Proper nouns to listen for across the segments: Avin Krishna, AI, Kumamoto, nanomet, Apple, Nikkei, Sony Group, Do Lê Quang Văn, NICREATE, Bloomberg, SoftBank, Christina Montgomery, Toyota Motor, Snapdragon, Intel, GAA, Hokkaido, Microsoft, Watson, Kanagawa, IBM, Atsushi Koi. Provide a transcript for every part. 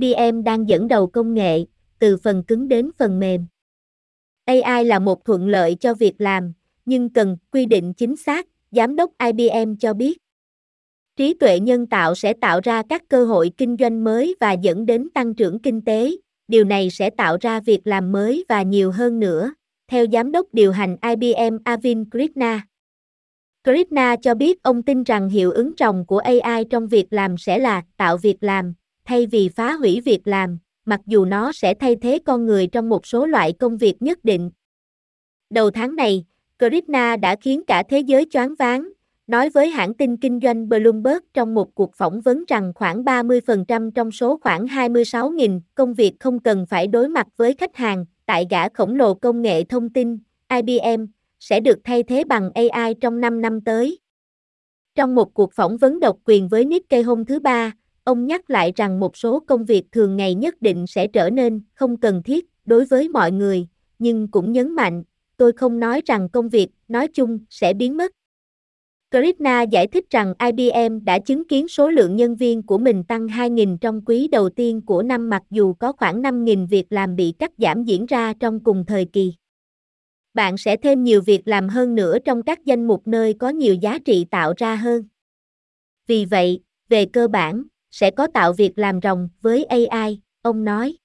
IBM đang dẫn đầu công nghệ, từ phần cứng đến phần mềm. AI là một thuận lợi cho việc làm, nhưng cần quy định chính xác, giám đốc IBM cho biết. Trí tuệ nhân tạo sẽ tạo ra các cơ hội kinh doanh mới và dẫn đến tăng trưởng kinh tế, điều này sẽ tạo ra việc làm mới và nhiều hơn nữa, theo giám đốc điều hành IBM Avin Krishna. Krishna cho biết ông tin rằng hiệu ứng ròng của AI trong việc làm sẽ là tạo việc làm, thay vì phá hủy việc làm, mặc dù nó sẽ thay thế con người trong một số loại công việc nhất định. Đầu tháng này, Krishna đã khiến cả thế giới choáng váng, nói với hãng tin kinh doanh Bloomberg trong một cuộc phỏng vấn rằng khoảng 30% trong số khoảng 26.000 công việc không cần phải đối mặt với khách hàng tại gã khổng lồ công nghệ thông tin, IBM, sẽ được thay thế bằng AI trong 5 năm tới. Trong một cuộc phỏng vấn độc quyền với Nikkei hôm thứ Ba, ông nhắc lại rằng một số công việc thường ngày nhất định sẽ trở nên không cần thiết đối với mọi người, nhưng cũng nhấn mạnh, tôi không nói rằng công việc nói chung sẽ biến mất. Krishna giải thích rằng IBM đã chứng kiến số lượng nhân viên của mình tăng 2.000 trong quý đầu tiên của năm mặc dù có khoảng 5.000 việc làm bị cắt giảm diễn ra trong cùng thời kỳ. Bạn sẽ thêm nhiều việc làm hơn nữa trong các danh mục nơi có nhiều giá trị tạo ra hơn. Vì vậy, về cơ bản, sẽ có tạo việc làm ròng với AI, ông nói.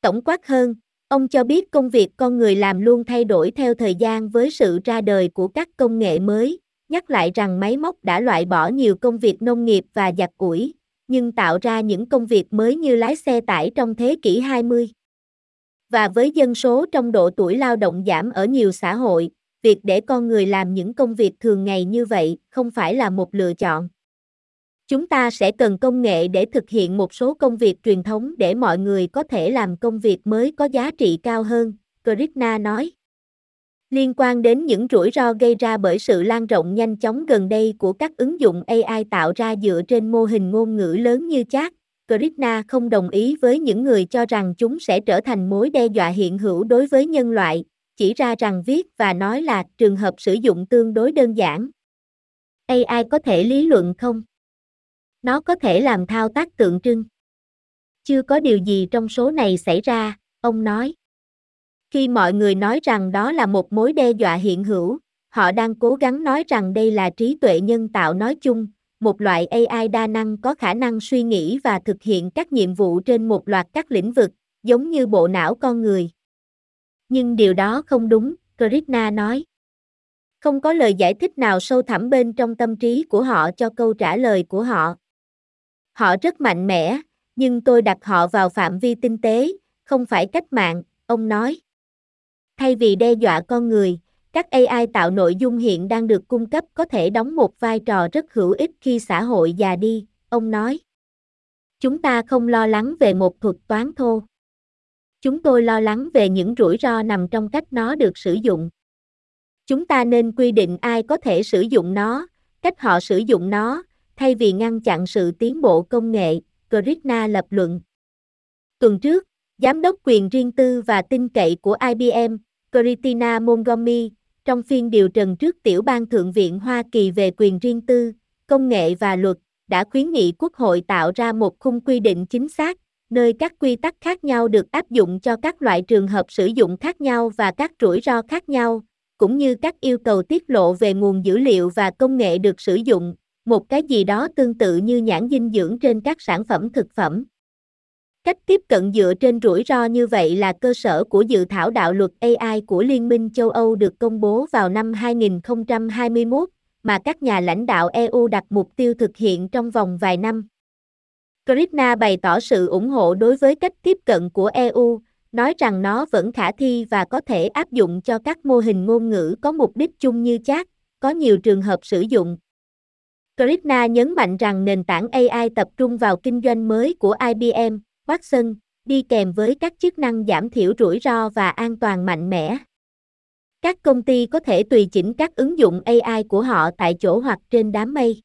Tổng quát hơn, ông cho biết công việc con người làm luôn thay đổi theo thời gian với sự ra đời của các công nghệ mới, nhắc lại rằng máy móc đã loại bỏ nhiều công việc nông nghiệp và giặt ủi, nhưng tạo ra những công việc mới như lái xe tải trong thế kỷ 20. Và với dân số trong độ tuổi lao động giảm ở nhiều xã hội, việc để con người làm những công việc thường ngày như vậy không phải là một lựa chọn. Chúng ta sẽ cần công nghệ để thực hiện một số công việc truyền thống để mọi người có thể làm công việc mới có giá trị cao hơn, Krishna nói. Liên quan đến những rủi ro gây ra bởi sự lan rộng nhanh chóng gần đây của các ứng dụng AI tạo ra dựa trên mô hình ngôn ngữ lớn như chat, Krishna không đồng ý với những người cho rằng chúng sẽ trở thành mối đe dọa hiện hữu đối với nhân loại, chỉ ra rằng viết và nói là trường hợp sử dụng tương đối đơn giản. AI có thể lý luận không? Nó có thể làm thao tác tượng trưng. Chưa có điều gì trong số này xảy ra, ông nói. Khi mọi người nói rằng đó là một mối đe dọa hiện hữu, họ đang cố gắng nói rằng đây là trí tuệ nhân tạo nói chung, một loại AI đa năng có khả năng suy nghĩ và thực hiện các nhiệm vụ trên một loạt các lĩnh vực, giống như bộ não con người. Nhưng điều đó không đúng, Krishna nói. Không có lời giải thích nào sâu thẳm bên trong tâm trí của họ cho câu trả lời của họ. Họ rất mạnh mẽ, nhưng tôi đặt họ vào phạm vi tinh tế, không phải cách mạng, ông nói. Thay vì đe dọa con người, các AI tạo nội dung hiện đang được cung cấp có thể đóng một vai trò rất hữu ích khi xã hội già đi, ông nói. Chúng ta không lo lắng về một thuật toán thô. Chúng tôi lo lắng về những rủi ro nằm trong cách nó được sử dụng. Chúng ta nên quy định ai có thể sử dụng nó, cách họ sử dụng nó, thay vì ngăn chặn sự tiến bộ công nghệ, Krishna lập luận. Tuần trước, Giám đốc quyền riêng tư và tin cậy của IBM, Christina Montgomery, trong phiên điều trần trước Tiểu bang Thượng viện Hoa Kỳ về quyền riêng tư, công nghệ và luật, đã khuyến nghị Quốc hội tạo ra một khung quy định chính xác, nơi các quy tắc khác nhau được áp dụng cho các loại trường hợp sử dụng khác nhau và các rủi ro khác nhau, cũng như các yêu cầu tiết lộ về nguồn dữ liệu và công nghệ được sử dụng, một cái gì đó tương tự như nhãn dinh dưỡng trên các sản phẩm thực phẩm. Cách tiếp cận dựa trên rủi ro như vậy là cơ sở của dự thảo đạo luật AI của Liên minh châu Âu được công bố vào năm 2021, mà các nhà lãnh đạo EU đặt mục tiêu thực hiện trong vòng vài năm. Krishna bày tỏ sự ủng hộ đối với cách tiếp cận của EU, nói rằng nó vẫn khả thi và có thể áp dụng cho các mô hình ngôn ngữ có mục đích chung như chat, có nhiều trường hợp sử dụng. Krishna nhấn mạnh rằng nền tảng AI tập trung vào kinh doanh mới của IBM, Watson, đi kèm với các chức năng giảm thiểu rủi ro và an toàn mạnh mẽ. Các công ty có thể tùy chỉnh các ứng dụng AI của họ tại chỗ hoặc trên đám mây.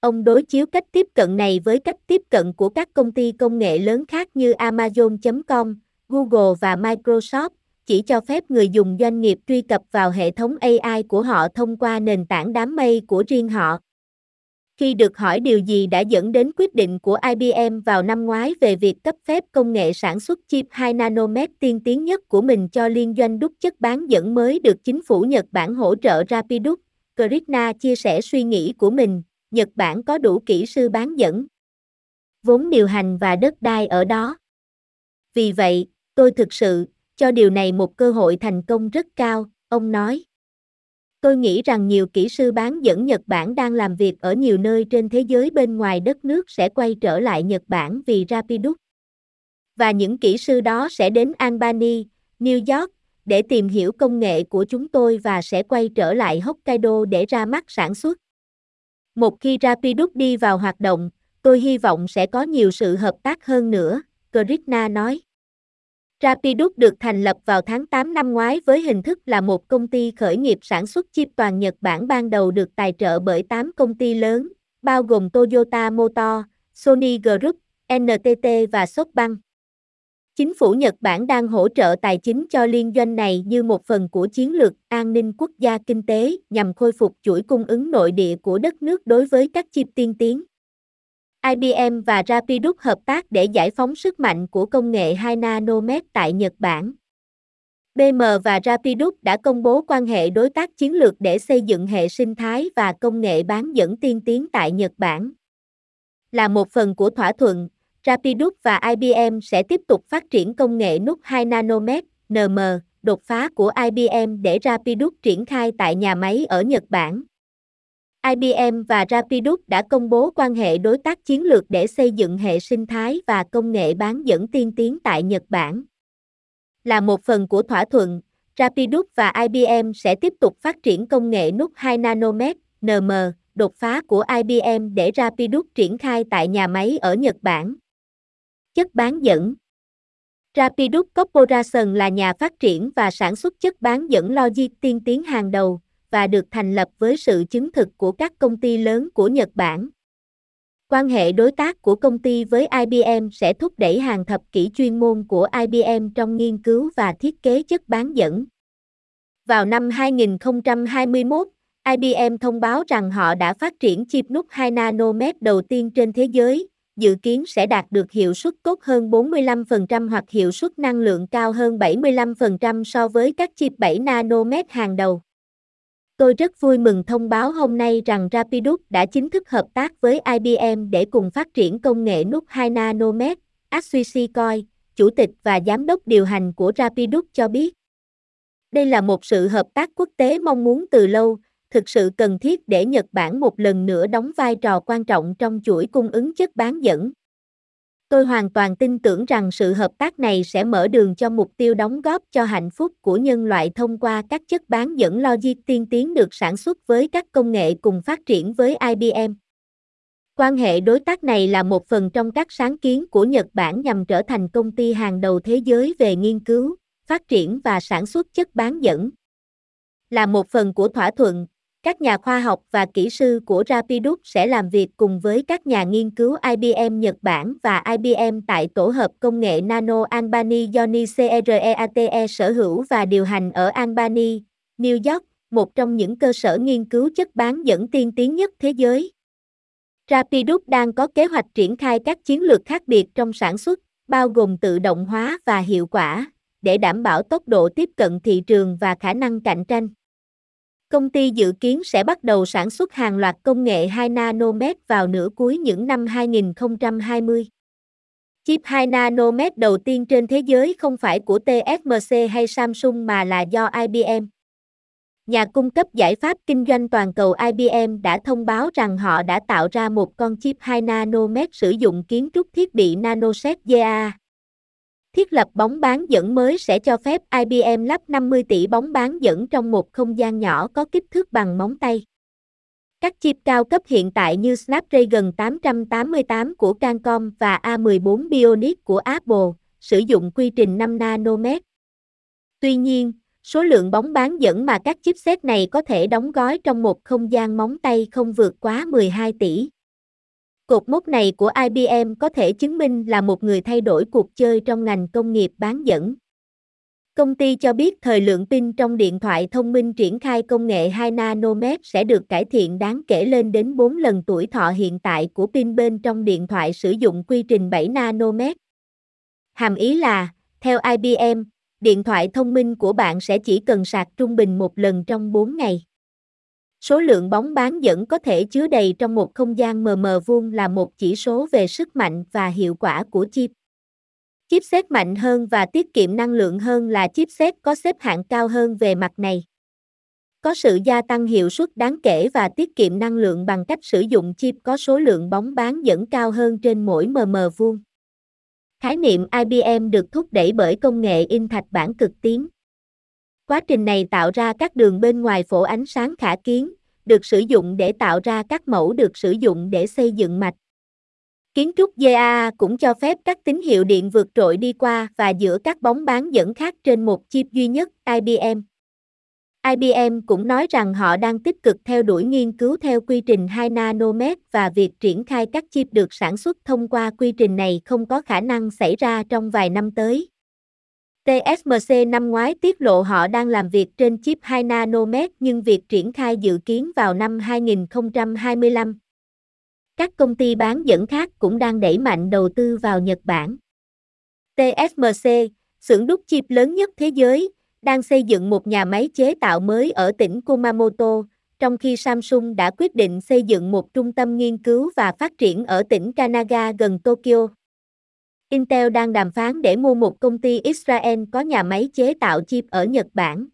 Ông đối chiếu cách tiếp cận này với cách tiếp cận của các công ty công nghệ lớn khác như Amazon.com, Google và Microsoft, chỉ cho phép người dùng doanh nghiệp truy cập vào hệ thống AI của họ thông qua nền tảng đám mây của riêng họ. Khi được hỏi điều gì đã dẫn đến quyết định của IBM vào năm ngoái về việc cấp phép công nghệ sản xuất chip 2 nanomet tiên tiến nhất của mình cho liên doanh đúc chất bán dẫn mới được chính phủ Nhật Bản hỗ trợ Rapidus, Krishna chia sẻ suy nghĩ của mình, Nhật Bản có đủ kỹ sư bán dẫn, vốn điều hành và đất đai ở đó. Vì vậy, tôi thực sự cho điều này một cơ hội thành công rất cao, ông nói. Tôi nghĩ rằng nhiều kỹ sư bán dẫn Nhật Bản đang làm việc ở nhiều nơi trên thế giới bên ngoài đất nước sẽ quay trở lại Nhật Bản vì Rapidus. Và những kỹ sư đó sẽ đến Albany, New York, để tìm hiểu công nghệ của chúng tôi và sẽ quay trở lại Hokkaido để ra mắt sản xuất. Một khi Rapidus đi vào hoạt động, tôi hy vọng sẽ có nhiều sự hợp tác hơn nữa, Krishna nói. Rapidus được thành lập vào tháng 8 năm ngoái với hình thức là một công ty khởi nghiệp sản xuất chip toàn Nhật Bản, ban đầu được tài trợ bởi 8 công ty lớn, bao gồm Toyota Motor, Sony Group, NTT và SoftBank. Chính phủ Nhật Bản đang hỗ trợ tài chính cho liên doanh này như một phần của chiến lược an ninh quốc gia kinh tế nhằm khôi phục chuỗi cung ứng nội địa của đất nước đối với các chip tiên tiến. IBM và Rapidus hợp tác để giải phóng sức mạnh của công nghệ 2 nanomet tại Nhật Bản. BM và Rapidus đã công bố quan hệ đối tác chiến lược để xây dựng hệ sinh thái và công nghệ bán dẫn tiên tiến tại Nhật Bản. Là một phần của thỏa thuận, Rapidus và IBM sẽ tiếp tục phát triển công nghệ nút 2 nanomet (NM), đột phá của IBM để Rapidus triển khai tại nhà máy ở Nhật Bản. IBM và Rapidus đã công bố quan hệ đối tác chiến lược để xây dựng hệ sinh thái và công nghệ bán dẫn tiên tiến tại Nhật Bản. Là một phần của thỏa thuận, Rapidus và IBM sẽ tiếp tục phát triển công nghệ nút 2 nanomet (NM), đột phá của IBM để Rapidus triển khai tại nhà máy ở Nhật Bản. Chất bán dẫn. Rapidus Corporation là nhà phát triển và sản xuất chất bán dẫn logic tiên tiến hàng đầu và được thành lập với sự chứng thực của các công ty lớn của Nhật Bản. Quan hệ đối tác của công ty với IBM sẽ thúc đẩy hàng thập kỷ chuyên môn của IBM trong nghiên cứu và thiết kế chất bán dẫn. Vào năm 2021, IBM thông báo rằng họ đã phát triển chip nút 2 nanomet đầu tiên trên thế giới, dự kiến sẽ đạt được hiệu suất tốt hơn 45% hoặc hiệu suất năng lượng cao hơn 75% so với các chip 7 nanomet hàng đầu. Tôi rất vui mừng thông báo hôm nay rằng Rapidus đã chính thức hợp tác với IBM để cùng phát triển công nghệ nút 2 nanomet, Atsushi Koi, chủ tịch và giám đốc điều hành của Rapidus cho biết. Đây là một sự hợp tác quốc tế mong muốn từ lâu, thực sự cần thiết để Nhật Bản một lần nữa đóng vai trò quan trọng trong chuỗi cung ứng chất bán dẫn. Tôi hoàn toàn tin tưởng rằng sự hợp tác này sẽ mở đường cho mục tiêu đóng góp cho hạnh phúc của nhân loại thông qua các chất bán dẫn logic tiên tiến được sản xuất với các công nghệ cùng phát triển với IBM. Quan hệ đối tác này là một phần trong các sáng kiến của Nhật Bản nhằm trở thành công ty hàng đầu thế giới về nghiên cứu, phát triển và sản xuất chất bán dẫn. Là một phần của thỏa thuận, các nhà khoa học và kỹ sư của Rapidus sẽ làm việc cùng với các nhà nghiên cứu IBM Nhật Bản và IBM tại tổ hợp công nghệ Nano Albany do NICREATE sở hữu và điều hành ở Albany, New York, một trong những cơ sở nghiên cứu chất bán dẫn tiên tiến nhất thế giới. Rapidus đang có kế hoạch triển khai các chiến lược khác biệt trong sản xuất, bao gồm tự động hóa và hiệu quả, để đảm bảo tốc độ tiếp cận thị trường và khả năng cạnh tranh. Công ty dự kiến sẽ bắt đầu sản xuất hàng loạt công nghệ 2 nanomet vào nửa cuối những năm 2020. Chip 2 nanomet đầu tiên trên thế giới không phải của TSMC hay Samsung mà là do IBM. Nhà cung cấp giải pháp kinh doanh toàn cầu IBM đã thông báo rằng họ đã tạo ra một con chip 2 nanomet sử dụng kiến trúc thiết bị nanoset GA. Thiết lập bóng bán dẫn mới sẽ cho phép IBM lắp 50 tỷ bóng bán dẫn trong một không gian nhỏ có kích thước bằng móng tay. Các chip cao cấp hiện tại như Snapdragon 888 của Qualcomm và A14 Bionic của Apple sử dụng quy trình 5 nanomet. Tuy nhiên, số lượng bóng bán dẫn mà các chipset này có thể đóng gói trong một không gian móng tay không vượt quá 12 tỷ. Cột mốc này của IBM có thể chứng minh là một người thay đổi cuộc chơi trong ngành công nghiệp bán dẫn. Công ty cho biết thời lượng pin trong điện thoại thông minh triển khai công nghệ 2 nanomet sẽ được cải thiện đáng kể lên đến 4 lần tuổi thọ hiện tại của pin bên trong điện thoại sử dụng quy trình 7 nanomet. Hàm ý là, theo IBM, điện thoại thông minh của bạn sẽ chỉ cần sạc trung bình một lần trong 4 ngày. Số lượng bóng bán dẫn có thể chứa đầy trong một không gian mm vuông là một chỉ số về sức mạnh và hiệu quả của chip. Chipset mạnh hơn và tiết kiệm năng lượng hơn là chipset có xếp hạng cao hơn về mặt này. Có sự gia tăng hiệu suất đáng kể và tiết kiệm năng lượng bằng cách sử dụng chip có số lượng bóng bán dẫn cao hơn trên mỗi mm vuông. Khái niệm IBM được thúc đẩy bởi công nghệ in thạch bản cực tiến. Quá trình này tạo ra các đường bên ngoài phổ ánh sáng khả kiến, được sử dụng để tạo ra các mẫu được sử dụng để xây dựng mạch. Kiến trúc GAA cũng cho phép các tín hiệu điện vượt trội đi qua và giữa các bóng bán dẫn khác trên một chip duy nhất, IBM. IBM cũng nói rằng họ đang tích cực theo đuổi nghiên cứu theo quy trình 2 nanomet và việc triển khai các chip được sản xuất thông qua quy trình này không có khả năng xảy ra trong vài năm tới. TSMC năm ngoái tiết lộ họ đang làm việc trên chip 2 nanomet nhưng việc triển khai dự kiến vào năm 2025. Các công ty bán dẫn khác cũng đang đẩy mạnh đầu tư vào Nhật Bản. TSMC, xưởng đúc chip lớn nhất thế giới, đang xây dựng một nhà máy chế tạo mới ở tỉnh Kumamoto, trong khi Samsung đã quyết định xây dựng một trung tâm nghiên cứu và phát triển ở tỉnh Kanagawa gần Tokyo. Intel đang đàm phán để mua một công ty Israel có nhà máy chế tạo chip ở Nhật Bản.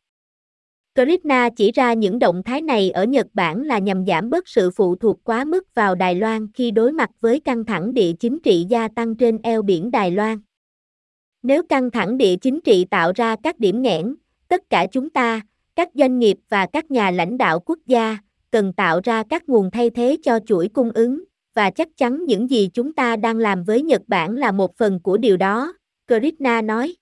Christina chỉ ra những động thái này ở Nhật Bản là nhằm giảm bớt sự phụ thuộc quá mức vào Đài Loan khi đối mặt với căng thẳng địa chính trị gia tăng trên eo biển Đài Loan. Nếu căng thẳng địa chính trị tạo ra các điểm nghẽn, tất cả chúng ta, các doanh nghiệp và các nhà lãnh đạo quốc gia, cần tạo ra các nguồn thay thế cho chuỗi cung ứng, và chắc chắn những gì chúng ta đang làm với Nhật Bản là một phần của điều đó, Christina nói.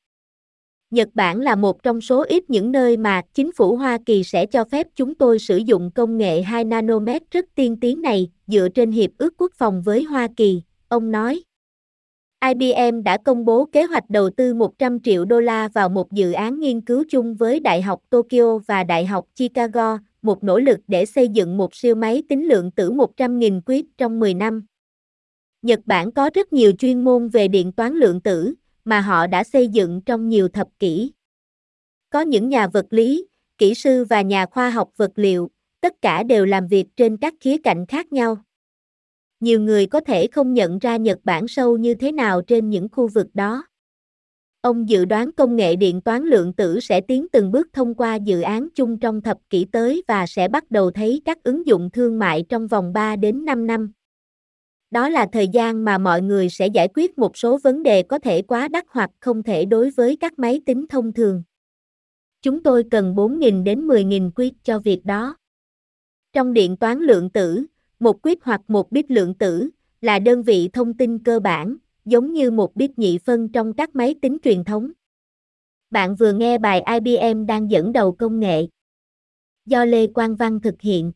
Nhật Bản là một trong số ít những nơi mà chính phủ Hoa Kỳ sẽ cho phép chúng tôi sử dụng công nghệ 2 nanomet rất tiên tiến này dựa trên Hiệp ước Quốc phòng với Hoa Kỳ, ông nói. IBM đã công bố kế hoạch đầu tư $100 triệu vào một dự án nghiên cứu chung với Đại học Tokyo và Đại học Chicago, một nỗ lực để xây dựng một siêu máy tính lượng tử 100.000 qubit trong 10 năm. Nhật Bản có rất nhiều chuyên môn về điện toán lượng tử, mà họ đã xây dựng trong nhiều thập kỷ. Có những nhà vật lý, kỹ sư và nhà khoa học vật liệu, tất cả đều làm việc trên các khía cạnh khác nhau. Nhiều người có thể không nhận ra Nhật Bản sâu như thế nào trên những khu vực đó. Ông dự đoán công nghệ điện toán lượng tử sẽ tiến từng bước thông qua dự án chung trong thập kỷ tới và sẽ bắt đầu thấy các ứng dụng thương mại trong vòng 3 đến 5 năm. Đó là thời gian mà mọi người sẽ giải quyết một số vấn đề có thể quá đắt hoặc không thể đối với các máy tính thông thường. Chúng tôi cần 4.000 đến 10.000 qubit cho việc đó. Trong điện toán lượng tử, một qubit hoặc một bit lượng tử là đơn vị thông tin cơ bản, giống như một bit nhị phân trong các máy tính truyền thống. Bạn vừa nghe bài IBM đang dẫn đầu công nghệ. Do Lê Quang Văn thực hiện.